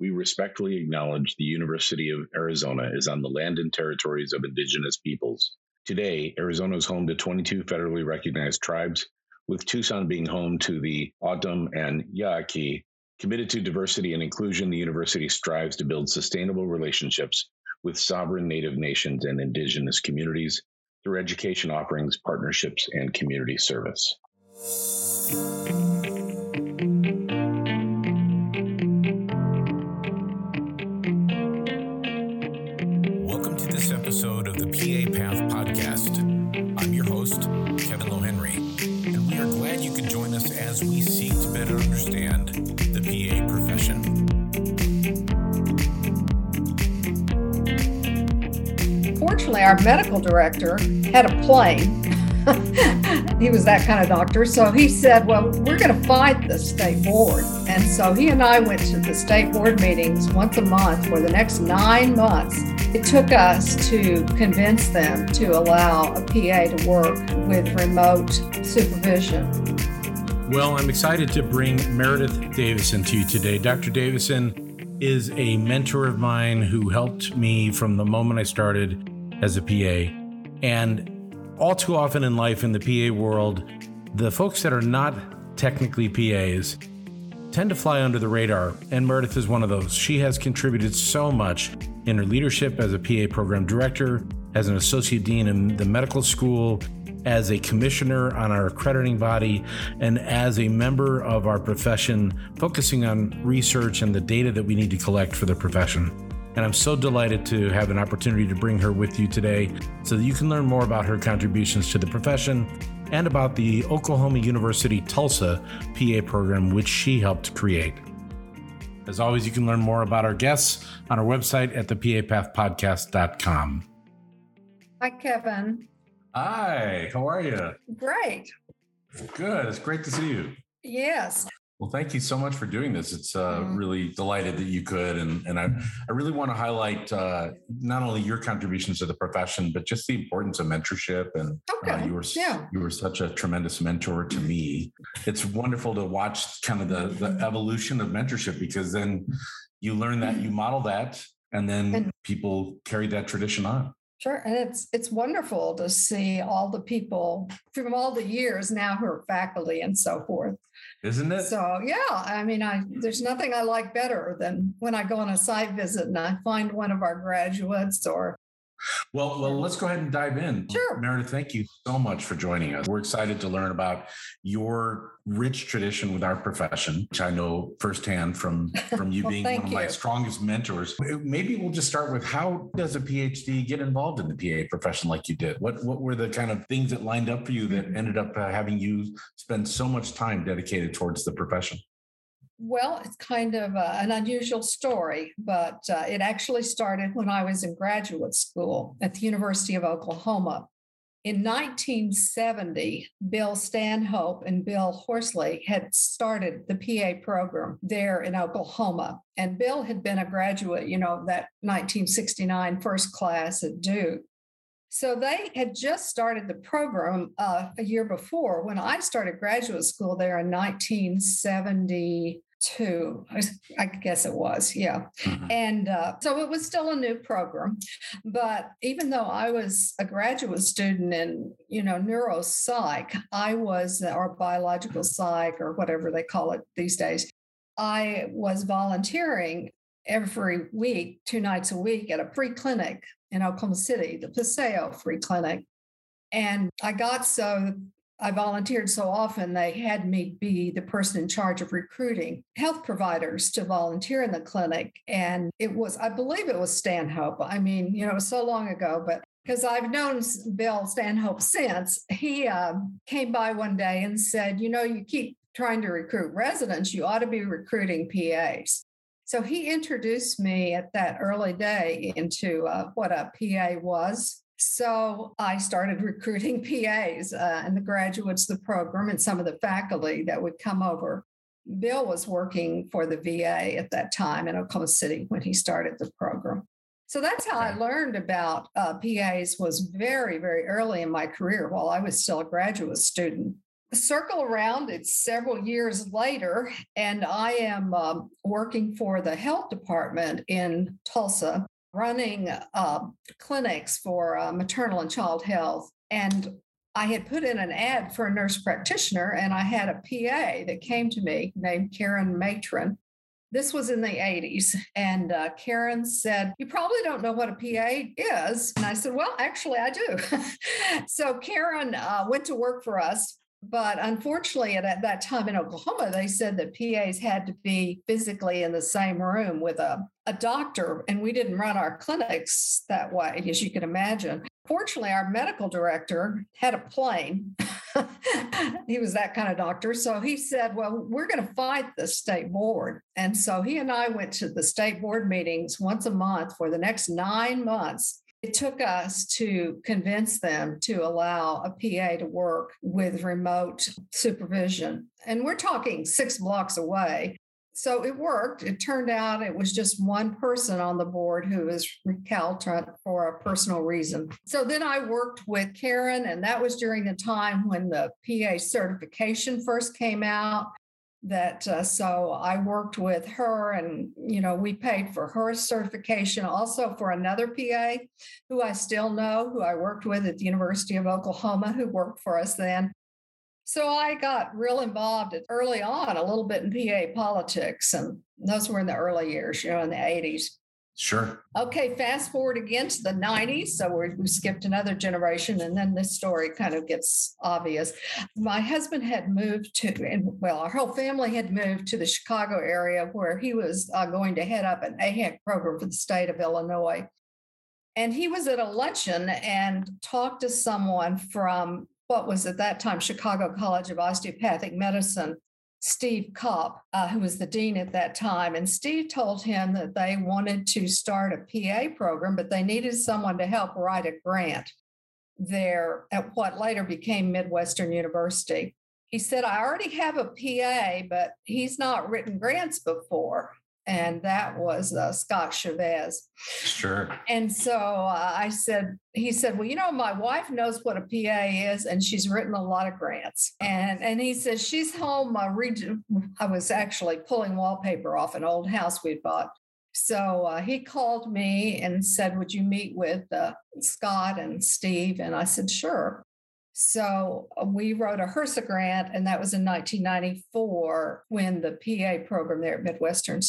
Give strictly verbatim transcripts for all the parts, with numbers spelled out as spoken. we respectfully acknowledge the University of Arizona is on the land and territories of indigenous peoples. Today, Arizona is home to twenty-two federally recognized tribes, with Tucson being home to the Autumn and Yaqui. Committed to diversity and inclusion, the university strives to build sustainable relationships with sovereign Native nations and indigenous communities through education offerings, partnerships, and community service. Welcome to this episode of the P A Path Podcast. I'm your host, Kevin Lohenry, and we are glad you could join us as we seek to better understand the P A profession. Fortunately, our medical director had a plane. He was that kind of doctor. So he said, well, we're going to fight the state board. And so he and I went to the state board meetings once a month for the next nine months. It took us to convince them to allow a P A to work with remote supervision. Well, I'm excited to bring Meredith Davison to you today. Doctor Davison is a mentor of mine who helped me from the moment I started as a P A. And all too often in life in the P A world, the folks that are not technically P As tend to fly under the radar, and Meredith is one of those. She has contributed so much in her leadership as a P A program director, as an associate dean in the medical school, as a commissioner on our accrediting body, and as a member of our profession, focusing on research and the data that we need to collect for the profession. And I'm so delighted to have an opportunity to bring her with you today so that you can learn more about her contributions to the profession and about the Oklahoma University Tulsa P A program, which she helped create. As always, you can learn more about our guests on our website at the p a path podcast dot com. Hi, Kevin. Hi, how are you? Great. Good. It's great to see you. Yes. Well, thank you so much for doing this. It's uh, really delighted that you could. And, and I, I really want to highlight uh, not only your contributions to the profession, but just the importance of mentorship. And okay. uh, you were yeah. you were such a tremendous mentor to me. It's wonderful to watch kind of the, the evolution of mentorship, because then you learn that, you model that, and then and, people carry that tradition on. Sure. And it's it's wonderful to see all the people from all the years now who are faculty and so forth. Isn't it? So, yeah, I mean, I there's nothing I like better than when I go on a site visit and I find one of our graduates or. Well, well, let's go ahead and dive in. Sure. Meredith, thank you so much for joining us. We're excited to learn about your rich tradition with our profession, which I know firsthand from, from you well, being one of you. my strongest mentors. Maybe we'll just start with, how does a PhD get involved in the P A profession like you did? What what were the kind of things that lined up for you that ended up uh, having you spend so much time dedicated towards the profession? Well, it's kind of uh, an unusual story, but uh, it actually started when I was in graduate school at the University of Oklahoma. In nineteen seventy, Bill Stanhope and Bill Horsley had started the P A program there in Oklahoma. And Bill had been a graduate, you know, that nineteen sixty-nine first class at Duke. So they had just started the program uh, a year before when I started graduate school there in nineteen seventy-two. Two, I guess it was, yeah. Mm-hmm. And uh, so it was still a new program. But even though I was a graduate student in, you know, neuropsych, I was, or biological psych, or whatever they call it these days, I was volunteering every week, two nights a week, at a free clinic in Oklahoma City, the Paseo Free Clinic. And I got so I volunteered so often, they had me be the person in charge of recruiting health providers to volunteer in the clinic. And it was, I believe it was Stanhope. I mean, you know, it was so long ago, but because I've known Bill Stanhope since, he uh, came by one day and said, you know, you keep trying to recruit residents, you ought to be recruiting P As. So he introduced me at that early day into uh, what a P A was. So I started recruiting P As uh, and the graduates of the program and some of the faculty that would come over. Bill was working for the V A at that time in Oklahoma City when he started the program. So that's how I learned about uh, P As was very, very early in my career while I was still a graduate student. circle around, it's several years later, and I am um, working for the health department in Tulsa, running uh, clinics for uh, maternal and child health. And I had put in an ad for a nurse practitioner, and I had a P A that came to me named Karen Matron. This was in the eighties. And uh, Karen said, "You probably don't know what a P A is." And I said, "Well, actually, I do." So Karen uh, went to work for us. But unfortunately, at that time in Oklahoma, they said that P As had to be physically in the same room with a, a doctor, and we didn't run our clinics that way, as you can imagine. Fortunately, our medical director had a plane. He was that kind of doctor. So he said, "Well, we're going to fight the state board." And so he and I went to the state board meetings once a month for the next nine months. It took us to convince them to allow a P A to work with remote supervision. And we're talking six blocks away. So it worked. It turned out it was just one person on the board who was recalcitrant for a personal reason. So then I worked with Karen, and that was during the time when the P A certification first came out. That uh, so I worked with her, and you know, we paid for her certification, also for another P A who I still know, who I worked with at the University of Oklahoma, who worked for us then. So I got real involved early on a little bit in P A politics, and those were in the early years, you know, in the eighties. Sure. Okay, fast forward again to the nineties. So we're, we skipped another generation, and then this story kind of gets obvious. My husband had moved to, and well, our whole family had moved to the Chicago area, where he was uh, going to head up an A H A C program for the state of Illinois. And he was at a luncheon and talked to someone from what was at that time Chicago College of Osteopathic Medicine, Steve Kopp, uh, who was the dean at that time. And Steve told him that they wanted to start a P A program, but they needed someone to help write a grant there at what later became Midwestern University. He said, "I already have a P A, but he's not written grants before." And that was uh, Scott Chavez. Sure. And so uh, I said, he said, "Well, you know, my wife knows what a P A is, and she's written a lot of grants." And and he said, "She's home." Uh, redo- I was actually pulling wallpaper off an old house we'd bought. So uh, he called me and said, "Would you meet with uh, Scott and Steve?" And I said, "Sure." So we wrote a H R S A grant, and that was in nineteen ninety-four when the P A program there at Midwestern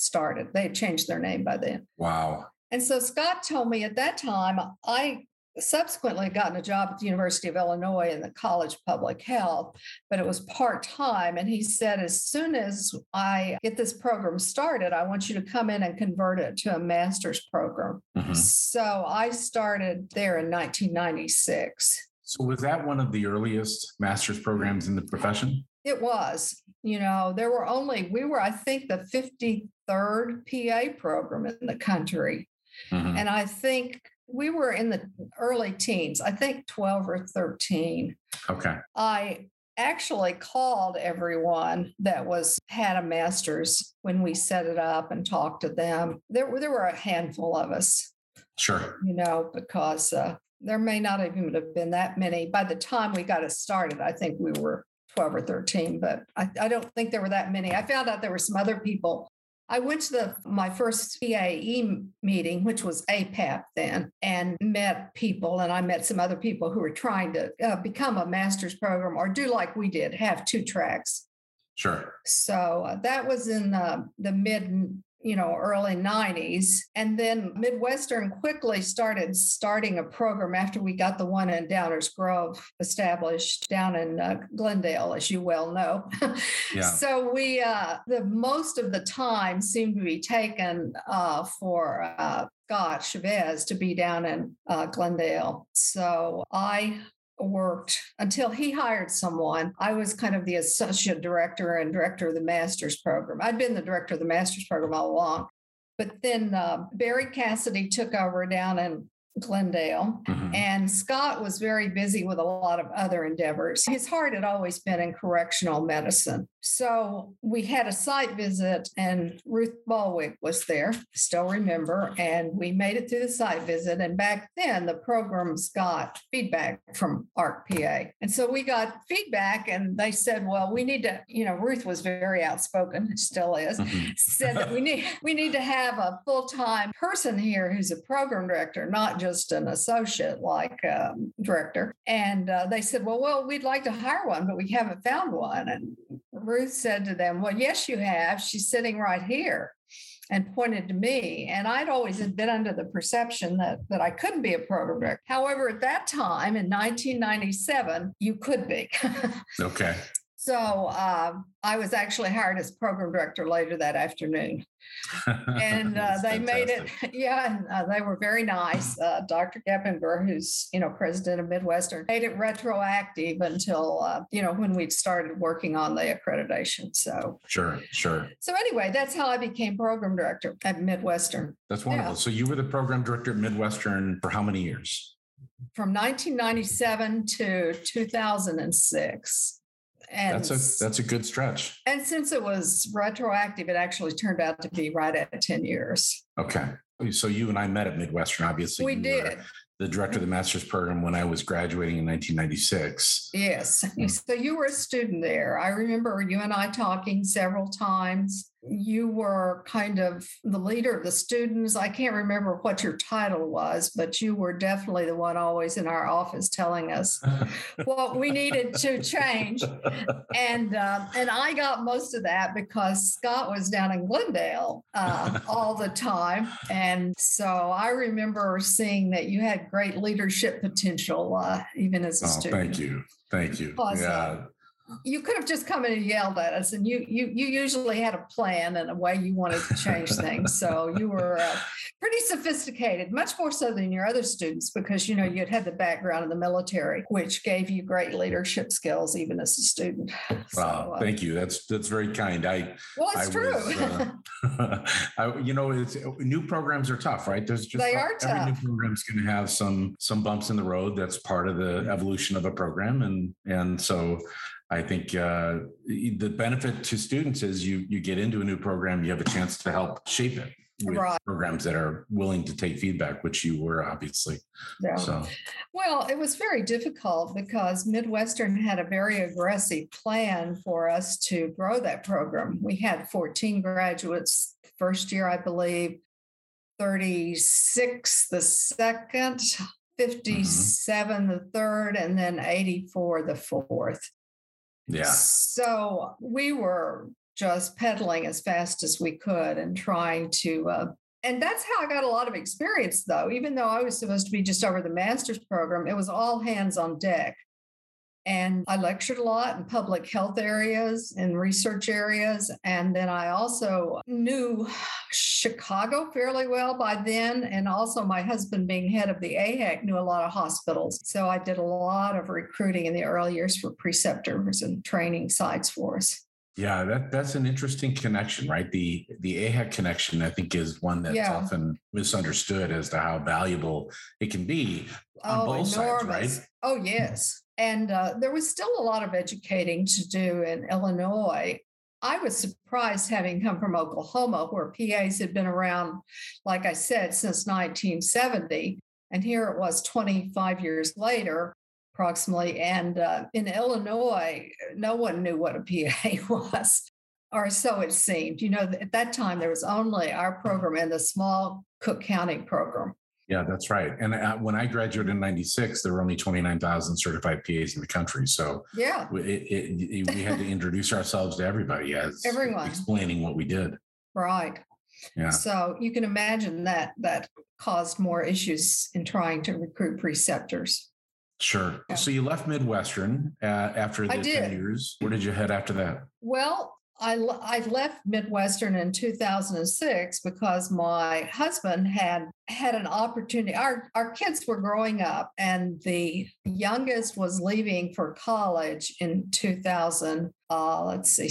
started. They changed their name by then. Wow. And so Scott told me at that time, I subsequently gotten a job at the University of Illinois in the College of Public Health, but it was part-time. And he said, "As soon as I get this program started, I want you to come in and convert it to a master's program." Mm-hmm. So I started there in nineteen ninety-six. So was that one of the earliest master's programs in the profession? It was. You know, there were only, we were, I think, the fifty-third P A program in the country. Mm-hmm. And I think we were in the early teens, I think twelve or thirteen. Okay. I actually called everyone that was had a master's when we set it up and talked to them. There were, there were a handful of us. Sure. You know, because... Uh, There may not even have been that many. By the time we got it started, I think we were twelve or thirteen, but I, I don't think there were that many. I found out there were some other people. I went to the, my first P A E meeting, which was A P A P then, and met people, and I met some other people who were trying to uh, become a master's program or do like we did, have two tracks. Sure. So uh, that was in the, the mid you know, early nineties. And then Midwestern quickly started starting a program after we got the one in Downers Grove established down in uh, Glendale, as you well know. Yeah. So we, uh, the most of the time seemed to be taken uh, for uh, Scott Chavez to be down in uh, Glendale. So I worked until he hired someone. I was kind of the associate director and director of the master's program. I'd been the director of the master's program all along. But then uh, Barry Cassidy took over down in Glendale, mm-hmm. and Scott was very busy with a lot of other endeavors. His heart had always been in correctional medicine. So we had a site visit and Ruth Baldwick was there, still remember, and we made it through the site visit. And back then the programs got feedback from A R C P A. And so we got feedback and they said, well, we need to, you know, Ruth was very outspoken, still is, said that we need, we need to have a full-time person here who's a program director, not just an associate like um, director. And uh, they said, well, well, we'd like to hire one, but we haven't found one. And Ruth said to them, well, yes, you have. She's sitting right here, and pointed to me. And I'd always been under the perception that, that I couldn't be a program director. However, at that time in nineteen ninety-seven, you could be. Okay. So uh, I was actually hired as program director later that afternoon. And uh, they fantastic. made it, yeah, and uh, they were very nice. Uh, Doctor Geppenberg, who's, you know, president of Midwestern, made it retroactive until, uh, you know, when we'd started working on the accreditation. So sure, sure. So anyway, that's how I became program director at Midwestern. That's wonderful. Yeah. So you were the program director at Midwestern for how many years? From nineteen ninety-seven to two thousand six. And that's a that's a good stretch. And since it was retroactive, it actually turned out to be right at ten years. Okay. So you and I met at Midwestern, obviously. We did. The director of the master's program when I was graduating in nineteen ninety-six. Yes. So you were a student there. I remember you and I talking several times. You were kind of the leader of the students. I can't remember what your title was, but you were definitely the one always in our office telling us what we needed to change. And uh, and I got most of that because Scott was down in Glendale uh, all the time. And so I remember seeing that you had great leadership potential, uh, even as a oh, student. Thank you. Thank you. Awesome. Yeah. You could have just come in and yelled at us, and you you you usually had a plan and a way you wanted to change things. So you were uh, pretty sophisticated, much more so than your other students, because, you know, you had had the background in the military, which gave you great leadership skills, even as a student. Wow, so, uh, thank you. That's that's very kind. I well, it's I true. Was, uh, I, you know, it's, new programs are tough, right? There's just they are every tough. New program's going to have some some bumps in the road. That's part of the evolution of a program, and and so. I think uh, the benefit to students is you you get into a new program, you have a chance to help shape it with right. programs that are willing to take feedback, which you were obviously. Yeah. So. Well, it was very difficult because Midwestern had a very aggressive plan for us to grow that program. We had fourteen graduates the first year, I believe, thirty-six the second, fifty-seven mm-hmm. the third, and then eighty-four the fourth. Yeah. So we were just pedaling as fast as we could and trying to, uh, and that's how I got a lot of experience though, even though I was supposed to be just over the master's program, it was all hands on deck. And I lectured a lot in public health areas and research areas. And then I also knew Chicago fairly well by then. And also my husband being head of the A H A C knew a lot of hospitals. So I did a lot of recruiting in the early years for preceptors and training sites for us. Yeah, that, that's an interesting connection, right? The the A H A C connection, I think, is one that's yeah. often misunderstood as to how valuable it can be on oh, both enormous. sides, right? Oh, yes. And uh, there was still a lot of educating to do in Illinois. I was surprised having come from Oklahoma, where P As had been around, like I said, since nineteen seventy. And here it was twenty-five years later, approximately. And uh, in Illinois, no one knew what a P A was, or so it seemed. You know, at that time, there was only our program and the small Cook County program. Yeah, that's right. And I, when I graduated in ninety-six, there were only twenty-nine thousand certified P As in the country. So yeah, it, it, it, we had to introduce ourselves to everybody as everyone explaining what we did. Right. Yeah. So you can imagine that that caused more issues in trying to recruit preceptors. Sure. Yeah. So you left Midwestern uh, after the ten years. Where did you head after that? Well, I, I left Midwestern in two thousand six because my husband had had an opportunity. Our, our kids were growing up, and the youngest was leaving for college in two thousand, uh, let's see,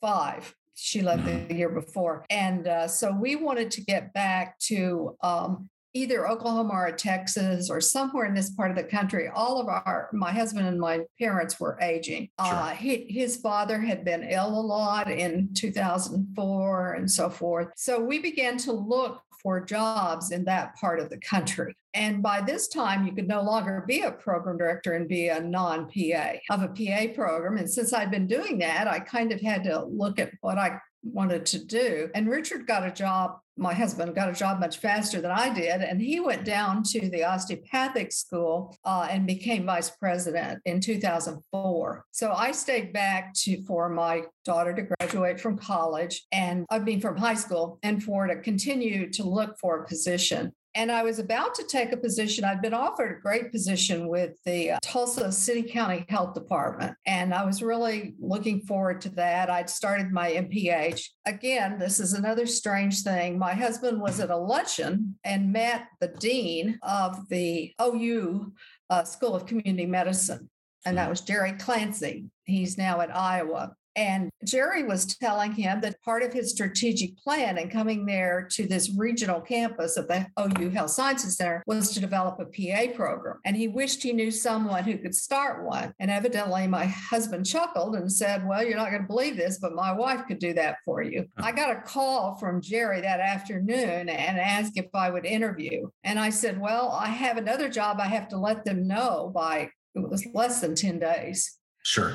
five. She left the year before. And uh, so we wanted to get back to um, either Oklahoma or Texas or somewhere in this part of the country, all of our, my husband and my parents were aging. Sure. Uh, he, his father had been ill a lot in two thousand four and so forth. So we began to look for jobs in that part of the country. And by this time, you could no longer be a program director and be a non-P A of a P A program. And since I'd been doing that, I kind of had to look at what I wanted to do. And Richard got a job, my husband got a job much faster than I did. And he went down to the osteopathic school uh, and became vice president in two thousand four. So I stayed back to for my daughter to graduate from college and I mean from high school and for to continue to look for a position. And I was about to take a position. I'd been offered a great position with the uh, Tulsa City County Health Department. And I was really looking forward to that. I'd started my M P H. Again, this is another strange thing. My husband was at a luncheon and met the dean of the O U uh, School of Community Medicine. And that was Jerry Clancy. He's now at Iowa. And Jerry was telling him that part of his strategic plan in coming there to this regional campus of the O U Health Sciences Center was to develop a P A program. And he wished he knew someone who could start one. And evidently, my husband chuckled and said, well, you're not going to believe this, but my wife could do that for you. I got a call from Jerry that afternoon and asked if I would interview. And I said, well, I have another job. I have to let them know by, it was less than ten days. Sure.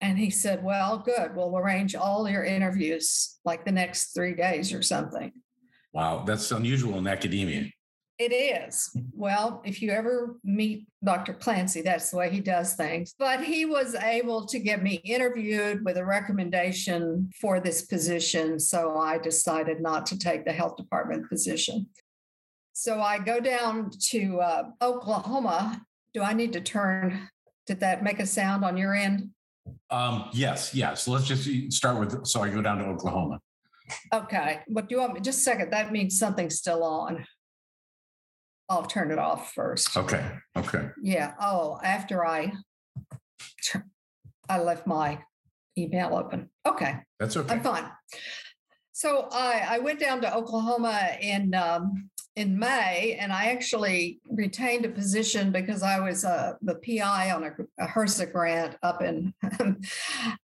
And he said, well, good. We'll arrange all your interviews like the next three days or something. Wow. That's unusual in academia. It is. Well, if you ever meet Doctor Clancy, that's the way he does things. But he was able to get me interviewed with a recommendation for this position. So I decided not to take the health department position. So I go down to uh, Oklahoma. Do I need to turn? Did that make a sound on your end? Um, yes, yes. Let's just start with, so I go down to Oklahoma. Okay. But do you want me, just a second, that means something's still on. I'll turn it off first. Okay, okay. Yeah, oh, after I, I left my email open. Okay. That's okay. I'm fine. So I, I went down to Oklahoma in, um, in May, and I actually retained a position because I was uh, the P I on a, a HRSA grant up in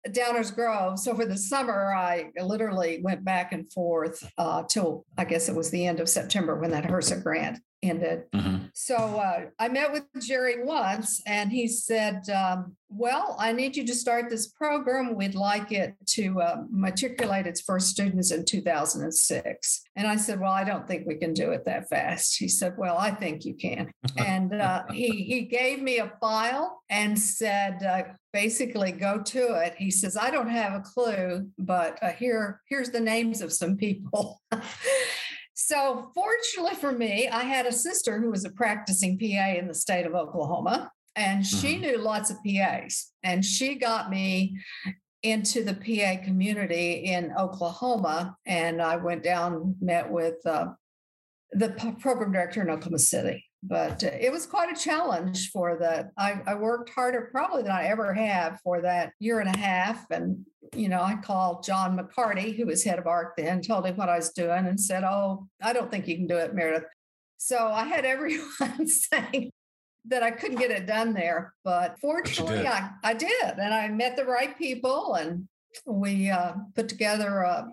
Downers Grove. So for the summer, I literally went back and forth uh, till I guess it was the end of September when that HRSA grant ended. Mm-hmm. So uh, I met with Jerry once, and he said, um, well, I need you to start this program. We'd like it to uh, matriculate its first students in two thousand six. And I said, well, I don't think we can do it that fast. He said, well, I think you can. And uh, he, he gave me a file and said, uh, basically go to it. He says, I don't have a clue, but uh, here, here's the names of some people. So fortunately for me, I had a sister who was a practicing P A in the state of Oklahoma, and she knew lots of P As, and she got me into the P A community in Oklahoma, and I went down, met with uh, the program director in Oklahoma City. But it was quite a challenge for that. I, I worked harder probably than I ever have for that year and a half. And, you know, I called John McCarty, who was head of A R C then, told him what I was doing and said, oh, I don't think you can do it, Meredith. So I had everyone saying that I couldn't get it done there. But fortunately, but I, I did. And I met the right people and we uh, put together a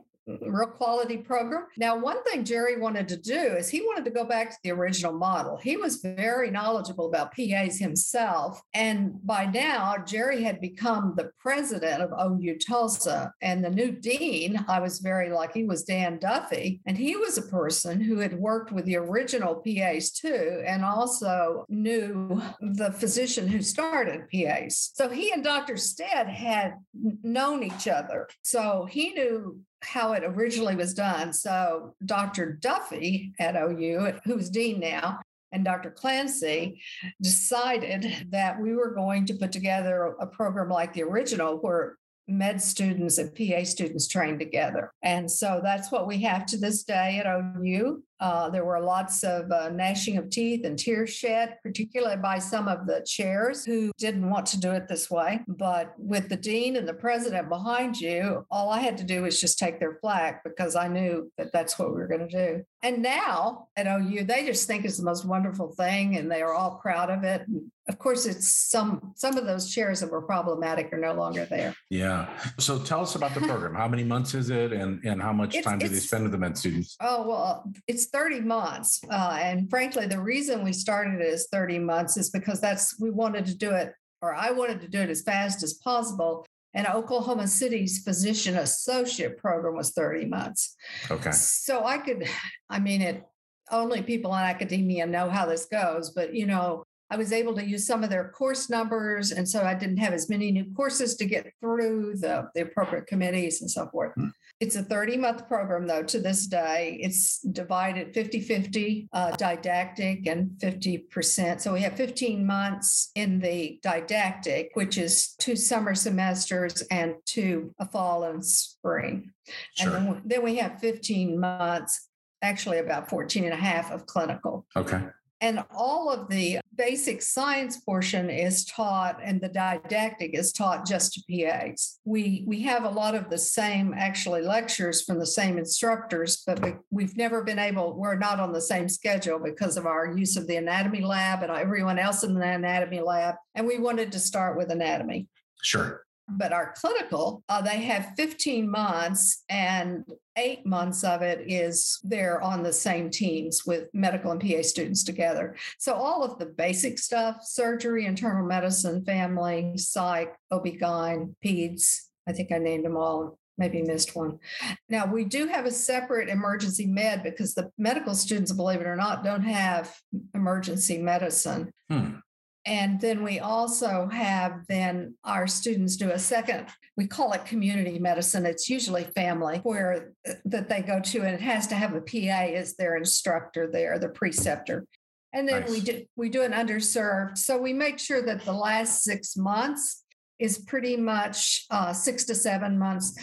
real quality program. Now, one thing Jerry wanted to do is he wanted to go back to the original model. He was very knowledgeable about P As himself. And by now, Jerry had become the president of O U Tulsa. And the new dean, I was very lucky, was Dan Duffy. And he was a person who had worked with the original P As too, and also knew the physician who started P As. So he and Doctor Stead had known each other. So he knew how it originally was done. So Doctor Duffy at O U, who's dean now, and Doctor Clancy decided that we were going to put together a program like the original where med students and P A students trained together. And so that's what we have to this day at O U. Uh, there were lots of uh, gnashing of teeth and tears shed, particularly by some of the chairs who didn't want to do it this way. But with the dean and the president behind you, all I had to do was just take their flack because I knew that that's what we were going to do. And now at O U, they just think it's the most wonderful thing and they are all proud of it. And of course, it's some some of those chairs that were problematic are no longer there. Yeah. So tell us about the program. How many months is it and, and how much it's, time do they spend with the med students? Oh, well, it's thirty months. Uh, and frankly, the reason we started it as thirty months is because that's we wanted to do it, or I wanted to do it as fast as possible. And Oklahoma City's physician associate program was thirty months. Okay. So I could, I mean, it only people in academia know how this goes, but, you know, I was able to use some of their course numbers. And so I didn't have as many new courses to get through the, the appropriate committees and so forth. Mm-hmm. It's a thirty month program, though, to this day. It's divided fifty-fifty uh, didactic and fifty percent. So we have fifteen months in the didactic, which is two summer semesters and two a fall and spring. Sure. And then, then we have fifteen months, actually about fourteen and a half of clinical. Okay. And all of the basic science portion is taught and the didactic is taught just to P As. We we have a lot of the same actually lectures from the same instructors, but we, we've never been able, we're not on the same schedule because of our use of the anatomy lab and everyone else in the anatomy lab. And we wanted to start with anatomy. Sure. But our clinical, uh, they have fifteen months and eight months of it is they're on the same teams with medical and P A students together. So all of the basic stuff, surgery, internal medicine, family, psych, O B G Y N, peds, I think I named them all, maybe missed one. Now, we do have a separate emergency med because the medical students, believe it or not, don't have emergency medicine. Hmm. And then we also have then our students do a second, we call it community medicine. It's usually family where that they go to, and it has to have a P A as their instructor there, the preceptor. And then nice. we do we do an underserved. So we make sure that the last six months is pretty much uh, six to seven months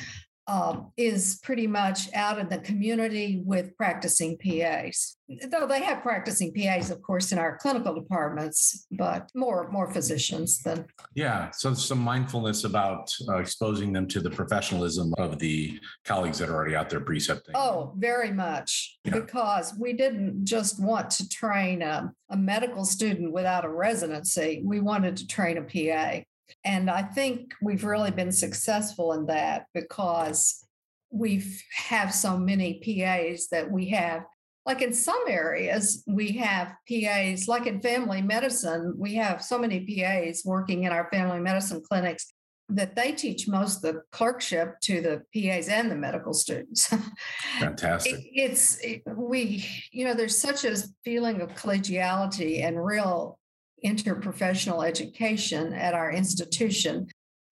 uh, is pretty much out in the community with practicing P As. Though they have practicing P As, of course, in our clinical departments, but more more physicians than. Yeah. So some mindfulness about uh, exposing them to the professionalism of the colleagues that are already out there precepting. Oh, very much. Yeah. Because we didn't just want to train a, a medical student without a residency. We wanted to train a P A. And I think we've really been successful in that because we've have so many P As that we have. Like in some areas, we have P As, like in family medicine, we have so many P As working in our family medicine clinics that they teach most of the clerkship to the P As and the medical students. Fantastic. It, it's, it, we, you know, there's such a feeling of collegiality and real interprofessional education at our institution.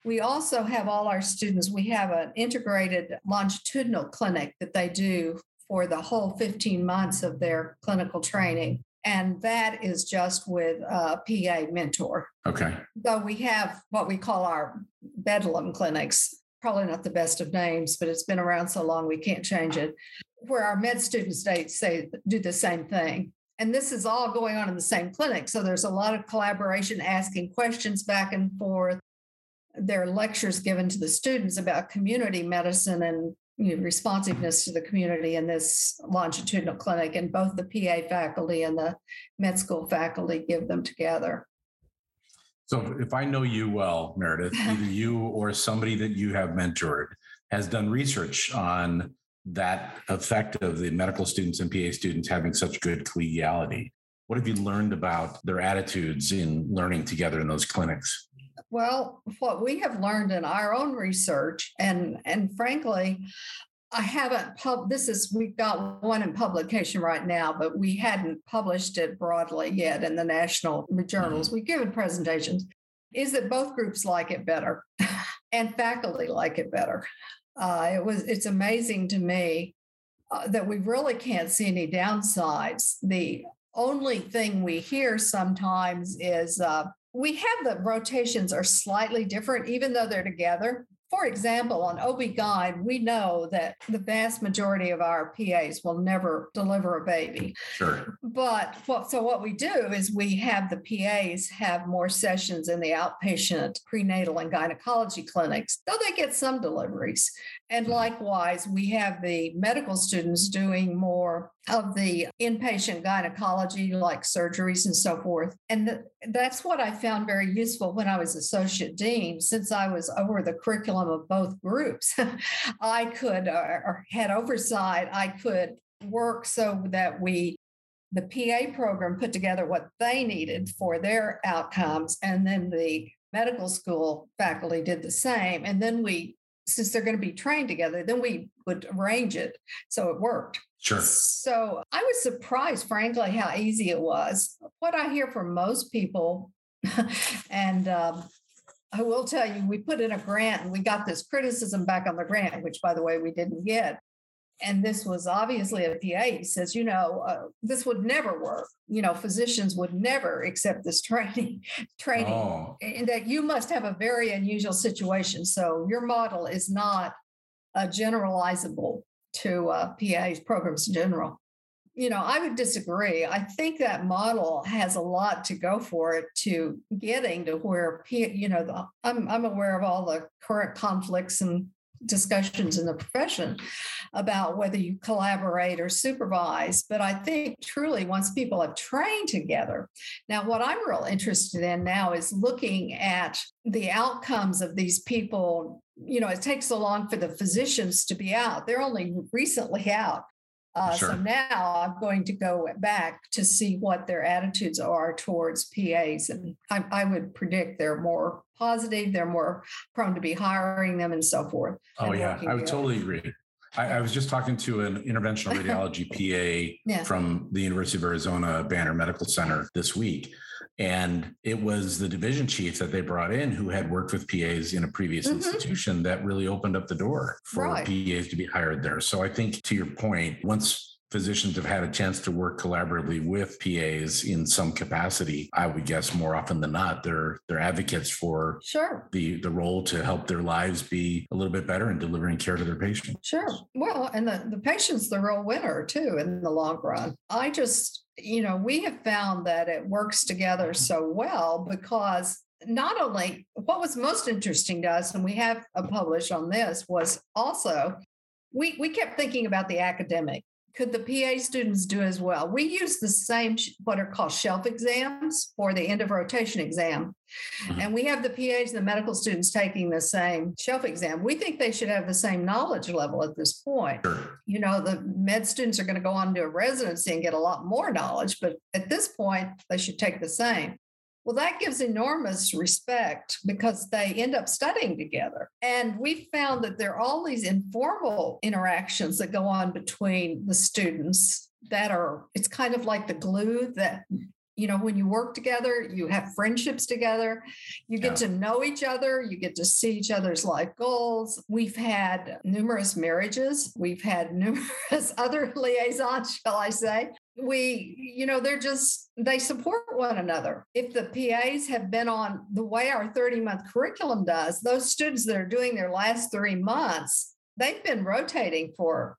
We also have all our students, we have an integrated longitudinal clinic that they do for the whole fifteen months of their clinical training. And that is just with a P A mentor. Okay. So we have what we call our Bedlam clinics, probably not the best of names, but it's been around so long we can't change it, where our med students they say do the same thing. And this is all going on in the same clinic. So there's a lot of collaboration, asking questions back and forth. There are lectures given to the students about community medicine and you know, responsiveness to the community in this longitudinal clinic, and both the P A faculty and the med school faculty give them together. So if I know you well, Meredith, either you or somebody that you have mentored has done research on that effect of the medical students and P A students having such good collegiality. What have you learned about their attitudes in learning together in those clinics? Well, what we have learned in our own research, and, and frankly, I haven't, pub- this is, we've got one in publication right now, but we hadn't published it broadly yet in the national journals. We've given presentations, is that both groups like it better and faculty like it better. Uh, it was, it's amazing to me uh, that we really can't see any downsides. The only thing we hear sometimes is, uh, we have the rotations are slightly different, even though they're together. For example, on O B G Y N, we know that the vast majority of our P As will never deliver a baby. Sure. But what, so what we do is we have the P As have more sessions in the outpatient prenatal and gynecology clinics, though they get some deliveries. And likewise, we have the medical students doing more of the inpatient gynecology, like surgeries and so forth. And th- that's what I found very useful when I was associate dean, since I was over the curriculum of both groups. I could, or, or had oversight, I could work so that we, the P A program put together what they needed for their outcomes. And then the medical school faculty did the same. And then we, since they're going to be trained together, then we would arrange it. So it worked. Sure. So I was surprised, frankly, how easy it was. What I hear from most people, and um, I will tell you, we put in a grant and we got this criticism back on the grant, which, by the way, we didn't get. And this was obviously a P A. He says, you know, uh, this would never work. You know, physicians would never accept this training, training, oh. and that you must have a very unusual situation. So your model is not uh, generalizable to uh, P A's programs in general. You know, I would disagree. I think that model has a lot to go for it to getting to where, P A, you know, the, I'm, I'm aware of all the current conflicts and discussions in the profession about whether you collaborate or supervise. But I think truly once people have trained together, now what I'm real interested in now is looking at the outcomes of these people. You know, it takes so long for the physicians to be out. They're only recently out. Uh, sure. So now I'm going to go back to see what their attitudes are towards P As. And I, I would predict they're more positive, they're more prone to be hiring them and so forth. Oh, yeah. I would totally agree. I, I was just talking to an interventional radiology P A yeah. from the University of Arizona Banner Medical Center this week. And it was the division chief that they brought in who had worked with P As in a previous mm-hmm. institution that really opened up the door for right. P As to be hired there. So I think to your point, once physicians have had a chance to work collaboratively with P As in some capacity, I would guess more often than not, they're they're advocates for sure. the, the role to help their lives be a little bit better in delivering care to their patients. Sure. Well, and the, the patient's the real winner too in the long run. I just, you know, we have found that it works together so well because not only what was most interesting to us, and we have a publish on this, was also we we kept thinking about the academic. Could the P A students do as well? We use the same what are called shelf exams for the end of rotation exam. Mm-hmm. And we have the P As and the medical students taking the same shelf exam. We think they should have the same knowledge level at this point. Sure. You know, the med students are going to go on to a residency and get a lot more knowledge, but at this point, they should take the same. Well, that gives enormous respect because they end up studying together. And we found that there are all these informal interactions that go on between the students that are, it's kind of like the glue that, you know, when you work together, you have friendships together, you get yeah. to know each other, you get to see each other's life goals. We've had numerous marriages. We've had numerous other liaisons, shall I say. We, you know, they're just, they support one another. If the P As have been on the way our thirty-month curriculum does, those students that are doing their last three months, they've been rotating for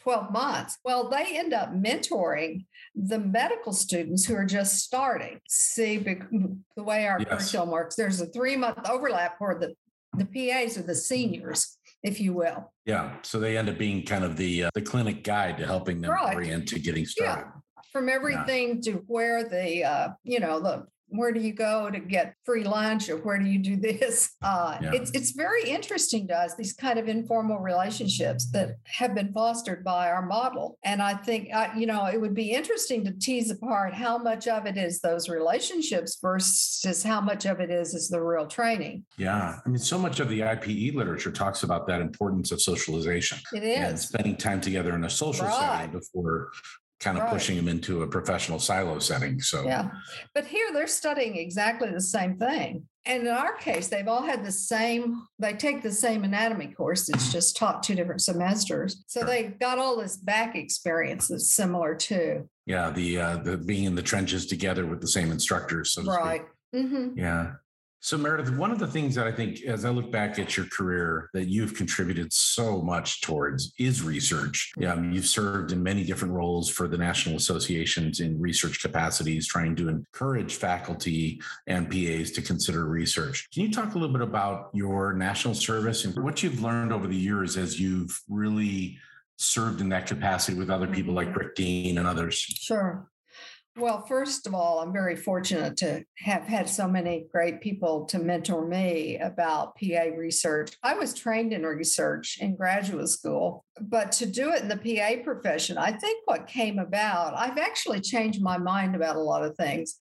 twelve months. Well, they end up mentoring the medical students who are just starting. See, the way our yes. curriculum works, there's a three-month overlap where the, the P As are the seniors, if you will. Yeah. So they end up being kind of the uh, the clinic guide to helping them right. orient to getting started. Yeah. From everything yeah. to where the, uh, you know, the where do you go to get free lunch or where do you do this? Uh, yeah. It's it's very interesting to us, these kind of informal relationships that have been fostered by our model. And I think, uh, you know, it would be interesting to tease apart how much of it is those relationships versus how much of it is, is the real training. Yeah. I mean, so much of the I P E literature talks about that importance of socialization. It is. And spending time together in a social right. setting before kind of right. pushing them into a professional silo setting. So, yeah, but here they're studying exactly the same thing. And in our case, they've all had the same, they take the same anatomy course. It's just taught two different semesters. So sure. they've got all this back experience that's similar too. Yeah. The, uh, the being in the trenches together with the same instructors. So right. Mm-hmm. Yeah. So Meredith, one of the things that I think, as I look back at your career, that you've contributed so much towards is research. Yeah, you've served in many different roles for the national associations in research capacities, trying to encourage faculty and P As to consider research. Can you talk a little bit about your national service and what you've learned over the years as you've really served in that capacity with other people like Rick Dean and others? Sure. Well, first of all, I'm very fortunate to have had so many great people to mentor me about P A research. I was trained in research in graduate school, but to do it in the P A profession, I think what came about, I've actually changed my mind about a lot of things.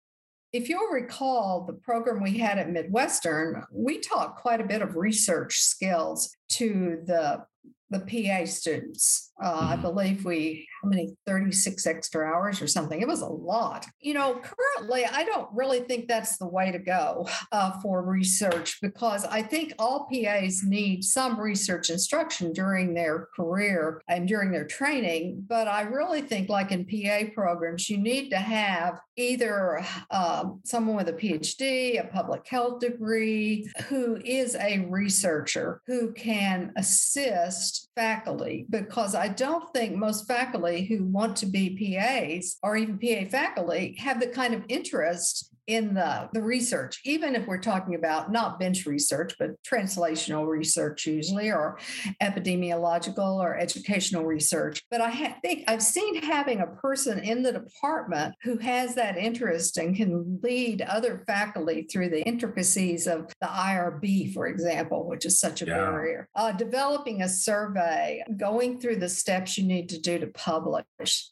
If you'll recall the program we had at Midwestern, we taught quite a bit of research skills to the the P A students. Uh, I believe we, how many, thirty-six extra hours or something. It was a lot. You know, currently, I don't really think that's the way to go uh, for research, because I think all P As need some research instruction during their career and during their training. But I really think, like in P A programs, you need to have either um, someone with a P H D, a public health degree, who is a researcher who can assist faculty, because I don't think most faculty who want to be P As or even P A faculty have the kind of interest in the, the research, even if we're talking about not bench research, but translational research usually, or epidemiological or educational research. But I ha- think I've seen having a person in the department who has that interest and can lead other faculty through the intricacies of the I R B, for example, which is such a yeah. barrier. Uh, developing a survey, going through the steps you need to do to publish.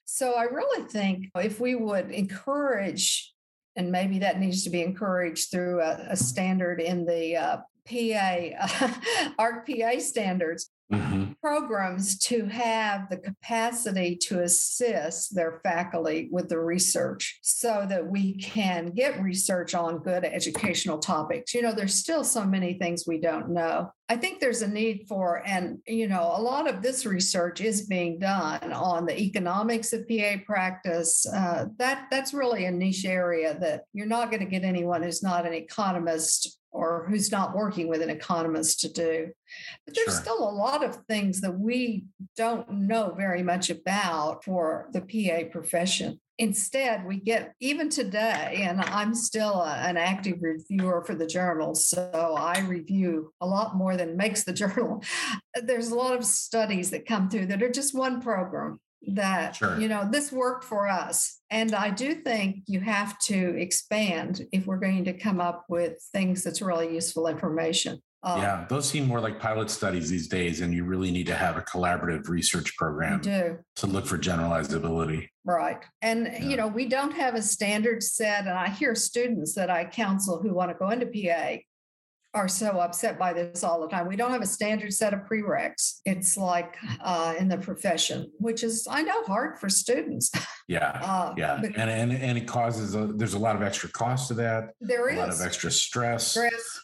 So I really think if we would encourage, and maybe that needs to be encouraged through a, a standard in the uh, P A, uh, A R C P A standards, mm-hmm. programs to have the capacity to assist their faculty with the research so that we can get research on good educational topics. You know, there's still so many things we don't know. I think there's a need for, and, you know, a lot of this research is being done on the economics of P A practice. Uh, that that's really a niche area that you're not going to get anyone who's not an economist or who's not working with an economist to do. But there's sure. still a lot of things that we don't know very much about for the P A profession. Instead, we get, even today, and I'm still a, an active reviewer for the journal, so I review a lot more than makes the journal. There's a lot of studies that come through that are just one program that, sure. you know, this worked for us. And I do think you have to expand if we're going to come up with things that's really useful information. Um, yeah, those seem more like pilot studies these days, and you really need to have a collaborative research program to look for generalizability. Right. And, yeah. you know, we don't have a standard set, and I hear students that I counsel who want to go into P A are so upset by this all the time. We don't have a standard set of prereqs. It's like uh, in the profession, which is, I know, hard for students. Yeah, uh, yeah. And, and and it causes, a, there's a lot of extra cost to that. There is. A lot of extra stress. Stress.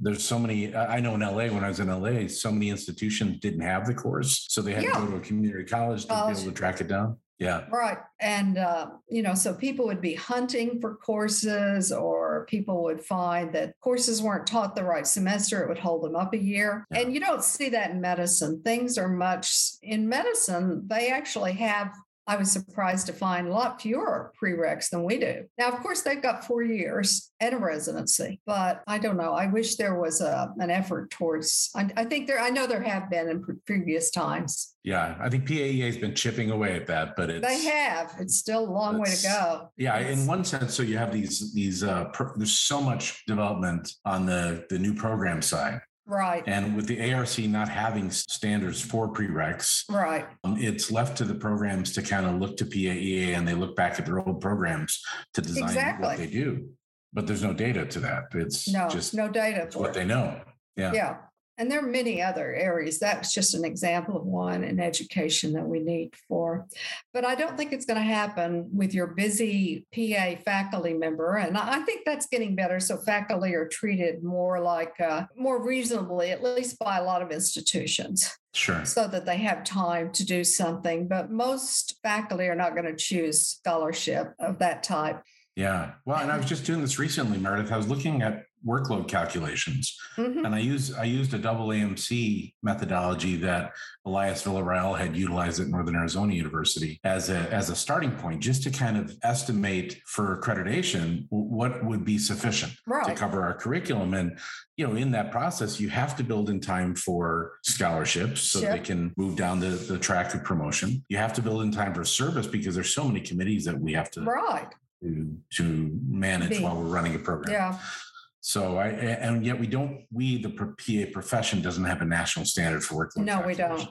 There's so many, I know in L A, when I was in L A, so many institutions didn't have the course. So they had yeah. to go to a community college to college. be able to track it down. Yeah. Right. And, uh, you know, so people would be hunting for courses, or people would find that courses weren't taught the right semester. It would hold them up a year. Yeah. And you don't see that in medicine. Things are much, in medicine, they actually have, I was surprised to find, a lot fewer prereqs than we do. Now, of course, they've got four years and a residency, but I don't know. I wish there was a, an effort towards, I, I think there, I know there have been in pre- previous times. Yeah, I think P A E A has been chipping away at that, but it's... They have. It's still a long way to go. Yeah, in one sense, so you have these, these. Uh, pro, there's so much development on the, the new program side. Right. And with the A R C not having standards for prereqs, right, um, it's left to the programs to kind of look to P A E A, and they look back at their old programs to design exactly. what they do. But there's no data to that. It's no, just no data it's for what it. they know. Yeah. Yeah. And there are many other areas. That's just an example of one in education that we need for. But I don't think it's going to happen with your busy P A faculty member. And I think that's getting better. So faculty are treated more like, uh, more reasonably, at least by a lot of institutions. Sure. So that they have time to do something. But most faculty are not going to choose scholarship of that type. Yeah. Well, and I was just doing this recently, Meredith. I was looking at workload calculations. Mm-hmm. And I use I used a double A M C methodology that Elias Villarreal had utilized at Northern Arizona University as a as a starting point, just to kind of estimate for accreditation what would be sufficient right. to cover our curriculum. And you know, in that process, you have to build in time for scholarships so sure. they can move down the, the track of promotion. You have to build in time for service because there's so many committees that we have to right. to, to manage be. while we're running a program. Yeah. So I, and yet we don't, we, the P A profession doesn't have a national standard for workload. No, we don't.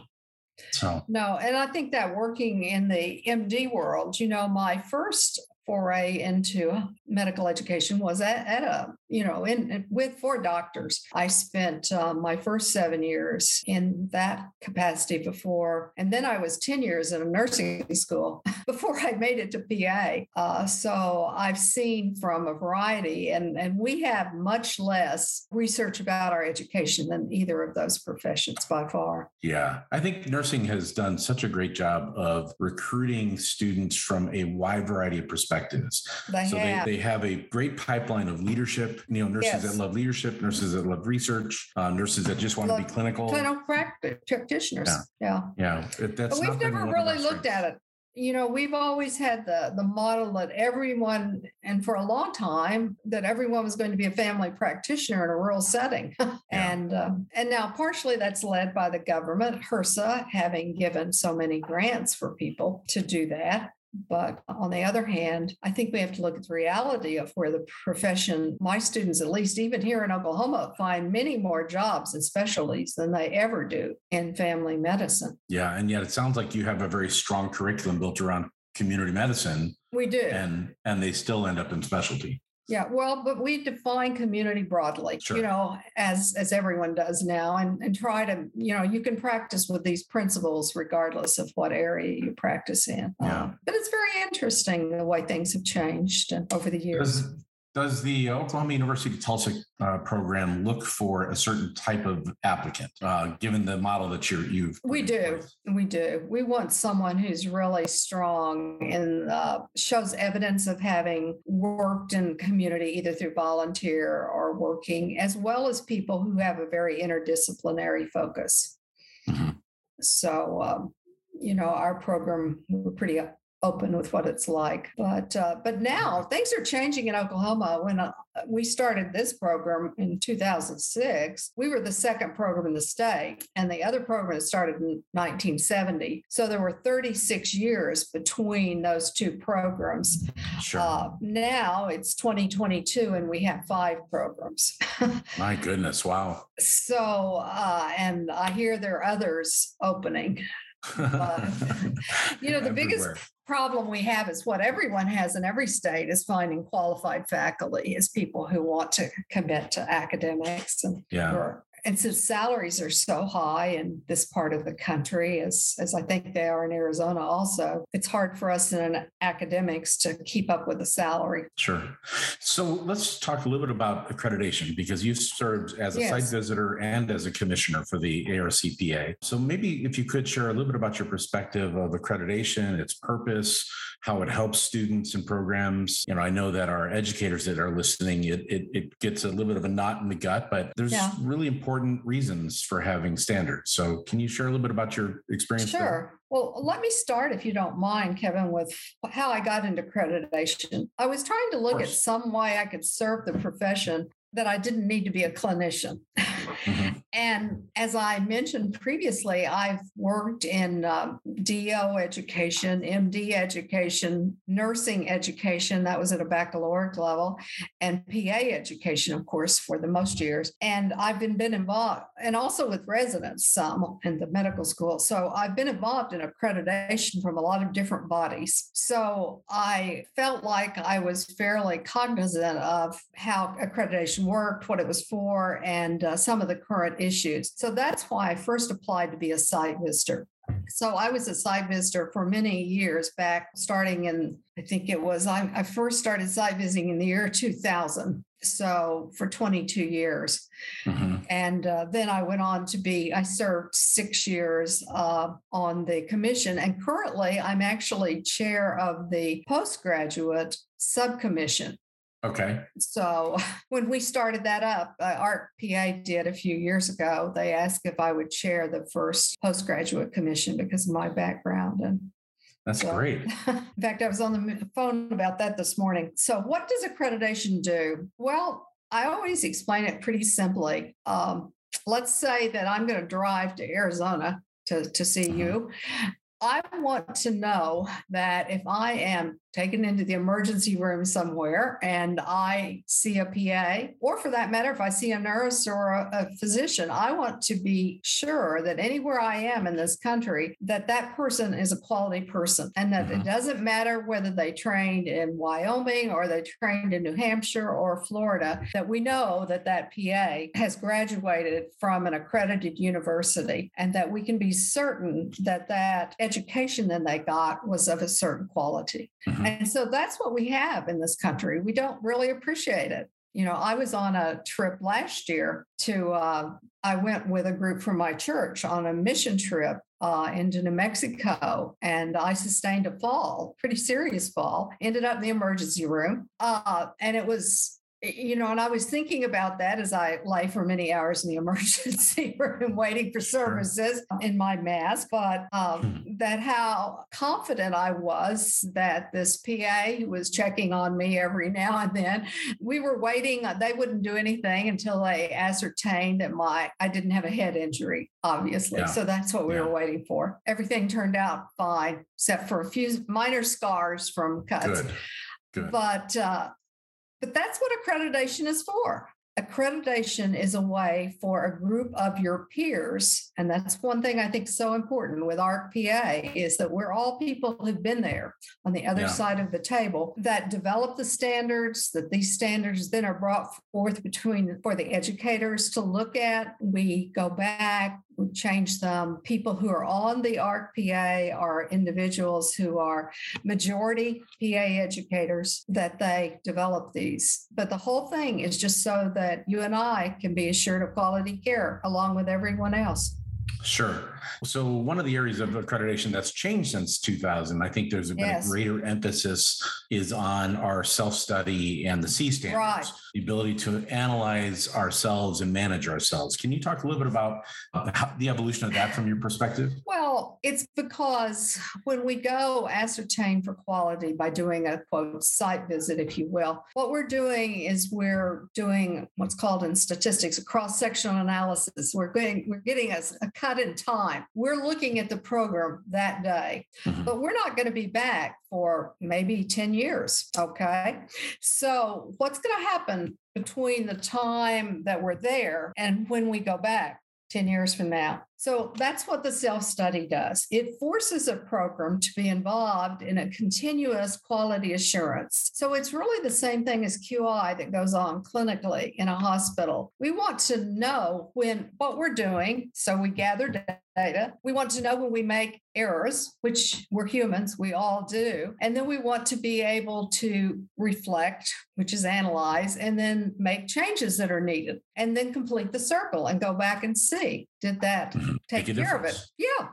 So. No. And I think that working in the M D world, you know, my first foray into medical education was at, at a, you know, in with four doctors. I spent uh, my first seven years in that capacity before, and then I was ten years in a nursing school before I made it to P A. Uh, so I've seen from a variety, and, and we have much less research about our education than either of those professions by far. Yeah, I think nursing has done such a great job of recruiting students from a wide variety of perspectives. They so have. They, they have a great pipeline of leadership, you know, nurses yes. that love leadership, nurses that love research, uh, nurses that just want love to be clinical. Clinical practitioners. Yeah. Yeah. yeah. That's but we've never really looked strengths. at it. You know, we've always had the, the model that everyone, and for a long time, that everyone was going to be a family practitioner in a rural setting. yeah. And um, and now partially that's led by the government, H R S A, having given so many grants for people to do that. But on the other hand, I think we have to look at the reality of where the profession, my students, at least even here in Oklahoma, find many more jobs and specialties than they ever do in family medicine. Yeah. And yet it sounds like you have a very strong curriculum built around community medicine. We do. And and they still end up in specialty. Yeah, well, but we define community broadly, sure. you know, as as everyone does now, and, and try to, you know, you can practice with these principles regardless of what area you practice in. Yeah. Um, but it's very interesting the way things have changed over the years. Does, does the Oklahoma University Tulsa uh, program look for a certain type of applicant, uh, given the model that you're, you've? We do. We do. We want someone who's really strong and uh, shows evidence of having worked in community, either through volunteer or working, as well as people who have a very interdisciplinary focus. Mm-hmm. So, um, you know, our program, we're pretty up. open with what it's like, but uh, but now things are changing in Oklahoma. When uh, we started this program in two thousand six, we were the second program in the state, and the other program started in nineteen seventy. So there were thirty-six years between those two programs. Sure. Uh, now it's twenty twenty-two, and we have five programs. My goodness! Wow. So uh, and I hear there are others opening. But, you know, the Everywhere. biggest problem we have is what everyone has in every state is finding qualified faculty, is people who want to commit to academics. And, yeah. or, and since salaries are so high in this part of the country, as, as I think they are in Arizona also, it's hard for us in academics to keep up with the salary. Sure. So let's talk a little bit about accreditation, because you served as a yes. site visitor and as a commissioner for the A R C P A. So maybe if you could share a little bit about your perspective of accreditation, its purpose, how it helps students and programs. You know, I know that our educators that are listening, it it, it gets a little bit of a knot in the gut, but there's yeah. really important reasons for having standards. So can you share a little bit about your experience? Sure. There? Well, let me start, if you don't mind, Kevin, with how I got into accreditation. I was trying to look at some way I could serve the profession that I didn't need to be a clinician. Mm-hmm. And as I mentioned previously, I've worked in uh, D O education, M D education, nursing education, that was at a baccalaureate level, and P A education, of course, for the most years. And I've been, been involved, and also with residents some in the medical school. So I've been involved in accreditation from a lot of different bodies. So I felt like I was fairly cognizant of how accreditation worked, what it was for, and uh, some of the current issues. So that's why I first applied to be a site visitor. So I was a site visitor for many years back, starting in, I think it was, I, I first started site visiting in the year two thousand. So for twenty-two years. Mm-hmm. And uh, then I went on to be, I served six years uh, on the commission. And currently I'm actually chair of the postgraduate subcommission Okay. So when we started that up, uh, A R C P A did a few years ago, they asked if I would chair the first postgraduate commission because of my background. And that's so great. In fact, I was on the phone about that this morning. So what does accreditation do? Well, I always explain it pretty simply. Um, let's say that I'm going to drive to Arizona to, to see uh-huh. you. I want to know that if I am taken into the emergency room somewhere and I see a P A, or for that matter, if I see a nurse or a, a physician, I want to be sure that anywhere I am in this country, that that person is a quality person and that mm-hmm. it doesn't matter whether they trained in Wyoming or they trained in New Hampshire or Florida, that we know that that P A has graduated from an accredited university and that we can be certain that that education that they got was of a certain quality. Mm-hmm. And so that's what we have in this country. We don't really appreciate it. You know, I was on a trip last year to, uh, I went with a group from my church on a mission trip uh, into New Mexico, and I sustained a fall, pretty serious fall, ended up in the emergency room. Uh, and it was, you know, and I was thinking about that as I lay for many hours in the emergency room waiting for services in my mask, but um, that how confident I was that this P A who was checking on me every now and then, we were waiting. They wouldn't do anything until they ascertained that my I didn't have a head injury, obviously. Yeah. So that's what we yeah. were waiting for. Everything turned out fine, except for a few minor scars from cuts. Good. Good. But, uh, But that's what accreditation is for. Accreditation is a way for a group of your peers. And that's one thing I think is so important with A R C P A is that we're all people who've been there on the other yeah. side of the table that develop the standards, that these standards then are brought forth between for the educators to look at. We go back, we change them. People who are on the A R C P A are individuals who are majority P A educators that they develop these. But the whole thing is just so that you and I can be assured of quality care along with everyone else. Sure. So one of the areas of accreditation that's changed since two thousand, I think there's been yes. a greater emphasis is on our self-study and the C standards, right. the ability to analyze ourselves and manage ourselves. Can you talk a little bit about uh, how, the evolution of that from your perspective? Well, it's because when we go ascertain for quality by doing a quote site visit, if you will, what we're doing is we're doing what's called in statistics, a cross-sectional analysis. We're getting, we're getting a, a cut in time. We're looking at the program that day, mm-hmm. but we're not going to be back for maybe ten years. Okay. So what's going to happen between the time that we're there and when we go back ten years from now? So that's what the self-study does. It forces a program to be involved in a continuous quality assurance. So it's really the same thing as Q I that goes on clinically in a hospital. We want to know when what we're doing, so we gather data. We want to know when we make errors, which we're humans, we all do. And then we want to be able to reflect, which is analyze, and then make changes that are needed, and then complete the circle and go back and see, did that take care of it? Yeah.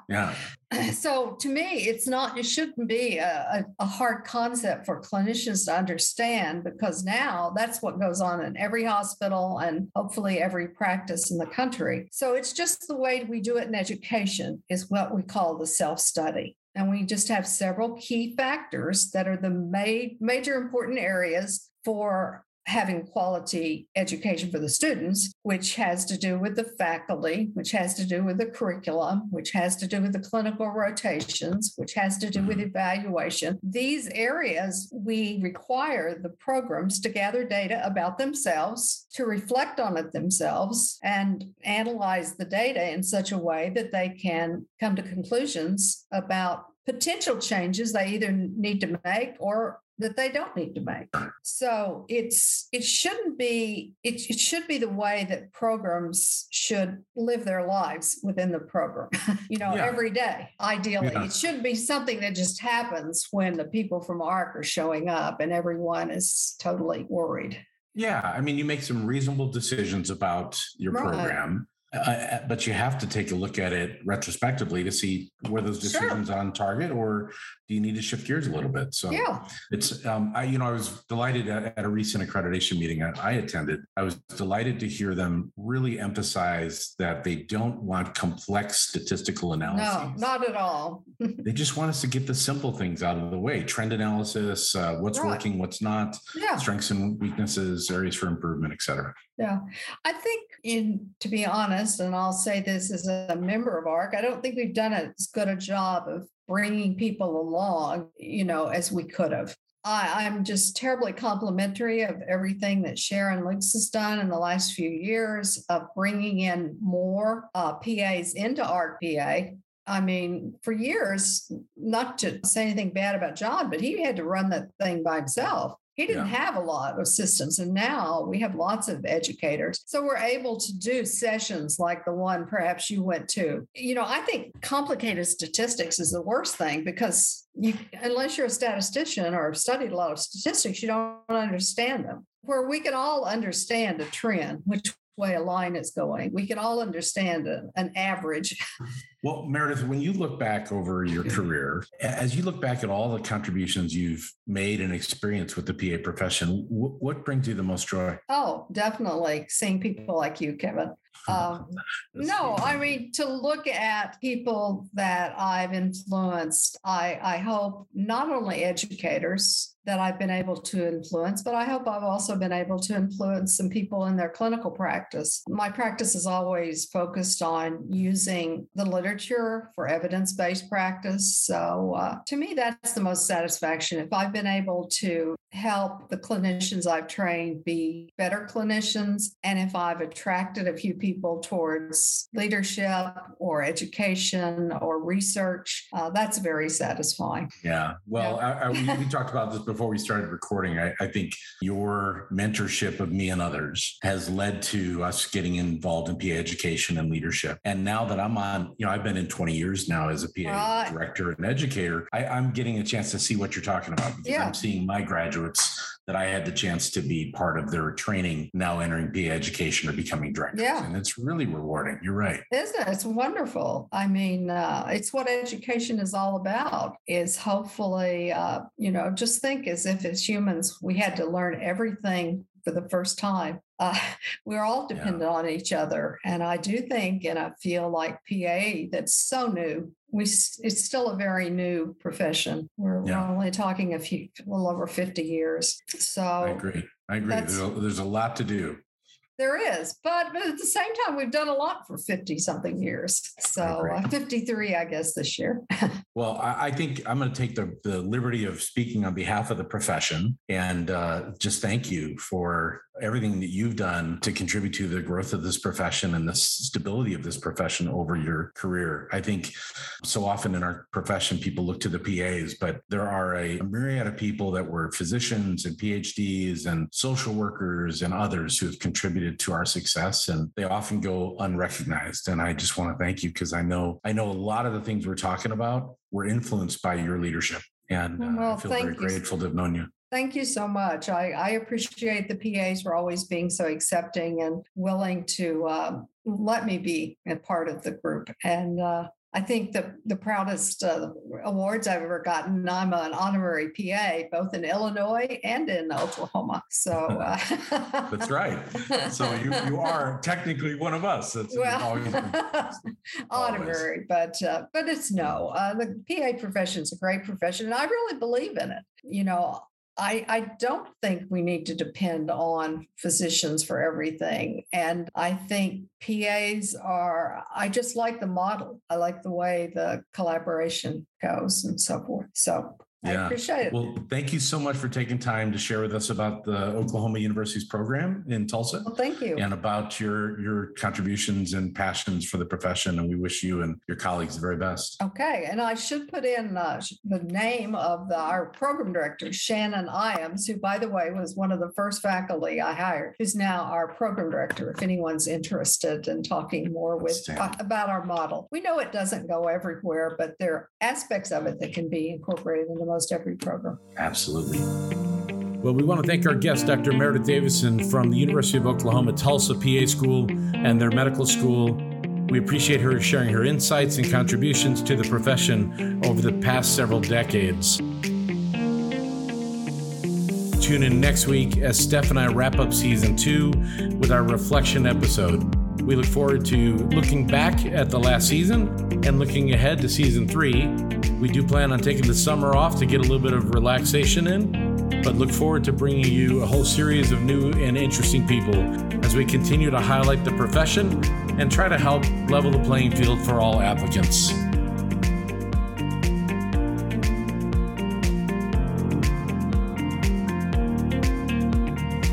Yeah. So to me, it's not, it shouldn't be a, a hard concept for clinicians to understand, because now that's what goes on in every hospital and hopefully every practice in the country. So it's just the way we do it in education is what we call the self-study. And we just have several key factors that are the ma- major important areas for having quality education for the students, which has to do with the faculty, which has to do with the curriculum, which has to do with the clinical rotations, which has to do with evaluation. These areas, we require the programs to gather data about themselves, to reflect on it themselves, and analyze the data in such a way that they can come to conclusions about potential changes they either need to make or that they don't need to make. So it's it shouldn't be, it, it should be the way that programs should live their lives within the program, you know, yeah. every day, ideally. Yeah. It shouldn't be something that just happens when the people from A R C are showing up and everyone is totally worried. Yeah. I mean, you make some reasonable decisions about your right. program. Uh, but you have to take a look at it retrospectively to see were those decisions sure. on target or do you need to shift gears a little bit? So yeah. it's, um, I, you know, I was delighted at, at a recent accreditation meeting I, I attended. I was delighted to hear them really emphasize that they don't want complex statistical analyses. No, not at all. They just want us to get the simple things out of the way. Trend analysis, uh, what's right. working, what's not, yeah. strengths and weaknesses, areas for improvement, et cetera. Yeah. I think, in, to be honest, and I'll say this as a member of A R C, I don't think we've done as good a job of bringing people along, you know, as we could have. I, I'm just terribly complimentary of everything that Sharon Lynx has done in the last few years of bringing in more uh, P As into A R C P A. I mean, for years, not to say anything bad about John, but he had to run that thing by himself. He didn't yeah. have a lot of systems, and now we have lots of educators. So we're able to do sessions like the one perhaps you went to. You know, I think complicated statistics is the worst thing, because you, unless you're a statistician or have studied a lot of statistics, you don't understand them. Where we can all understand a trend, which way a line is going. We can all understand a, an average. Well, Meredith, when you look back over your career, as you look back at all the contributions you've made and experienced with the P A profession, w- what brings you the most joy? Oh, definitely seeing people like you, Kevin. Um, no, I mean, to look at people that I've influenced, I, I hope not only educators that I've been able to influence, but I hope I've also been able to influence some people in their clinical practice. My practice is always focused on using the literature for evidence-based practice. So uh, to me, that's the most satisfaction. If I've been able to help the clinicians I've trained be better clinicians, and if I've attracted a few people towards leadership or education or research, uh, that's very satisfying. Yeah. Well, yeah. I, I, we, we talked about this before. Before we started recording, I, I think your mentorship of me and others has led to us getting involved in P A education and leadership. And now that I'm on, you know, I've been in twenty years now as a P A uh, director and educator, I, I'm getting a chance to see what you're talking about, because yeah. I'm seeing my graduates that I had the chance to be part of their training now entering P A education or becoming directors. Yeah. And it's really rewarding. You're right. Isn't it? It's wonderful. I mean, uh, it's what education is all about, is hopefully, uh, you know, just think as if as humans, we had to learn everything for the first time. Uh, we're all dependent yeah. on each other. And I do think, and I feel like P A, that's so new. We It's still a very new profession. We're, yeah. we're only talking a few, a little over fifty years. So I agree. I agree. There's a, there's a lot to do. There is, but, but at the same time, we've done a lot for fifty something years. So uh, fifty-three, I guess, this year. Well, I, I think I'm going to take the, the liberty of speaking on behalf of the profession, and uh, just thank you for everything that you've done to contribute to the growth of this profession and the stability of this profession over your career. I think so often in our profession, people look to the P As, but there are a myriad of people that were physicians and P H Ds and social workers and others who have contributed to our success, and they often go unrecognized. And I just want to thank you, because I know I know a lot of the things we're talking about were influenced by your leadership, and uh, well, I feel very you. grateful to have known you. Thank you so much. I, I appreciate the P As for always being so accepting and willing to uh, let me be a part of the group. And uh, I think the, the proudest uh, awards I've ever gotten, I'm an honorary P A, both in Illinois and in Oklahoma. So uh, that's right. So you, you are technically one of us. That's well, always been, honorary, always. but uh, but it's no. Uh, the P A profession is a great profession, and I really believe in it. You know, I, I don't think we need to depend on physicians for everything. And I think P As are, I just like the model. I like the way the collaboration goes and so forth. So yeah. I appreciate it. Well, thank you so much for taking time to share with us about the Oklahoma University's program in Tulsa. Well, thank you. And about your, your contributions and passions for the profession. And we wish you and your colleagues the very best. Okay. And I should put in uh, the name of the, our program director, Shannon Iams, who, by the way, was one of the first faculty I hired, who's now our program director, if anyone's interested in talking more with uh, about our model. We know it doesn't go everywhere, but there are aspects of it that can be incorporated into most every program. Absolutely. Well, we want to thank our guest, Doctor Meredith Davison, from the University of Oklahoma Tulsa P A School and their medical school. We appreciate her sharing her insights and contributions to the profession over the past several decades. Tune in next week as Steph and I wrap up season two with our reflection episode. We look forward to looking back at the last season and looking ahead to season three. We do plan on taking the summer off to get a little bit of relaxation in, but look forward to bringing you a whole series of new and interesting people as we continue to highlight the profession and try to help level the playing field for all applicants.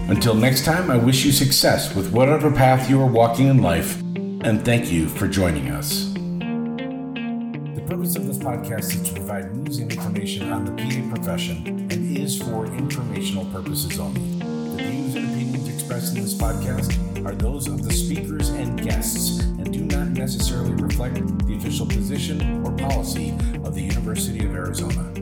Until next time, I wish you success with whatever path you are walking in life, and thank you for joining us. The purpose of this podcast is to provide news and information on the P A profession and is for informational purposes only. The views and opinions expressed in this podcast are those of the speakers and guests and do not necessarily reflect the official position or policy of the University of Arizona.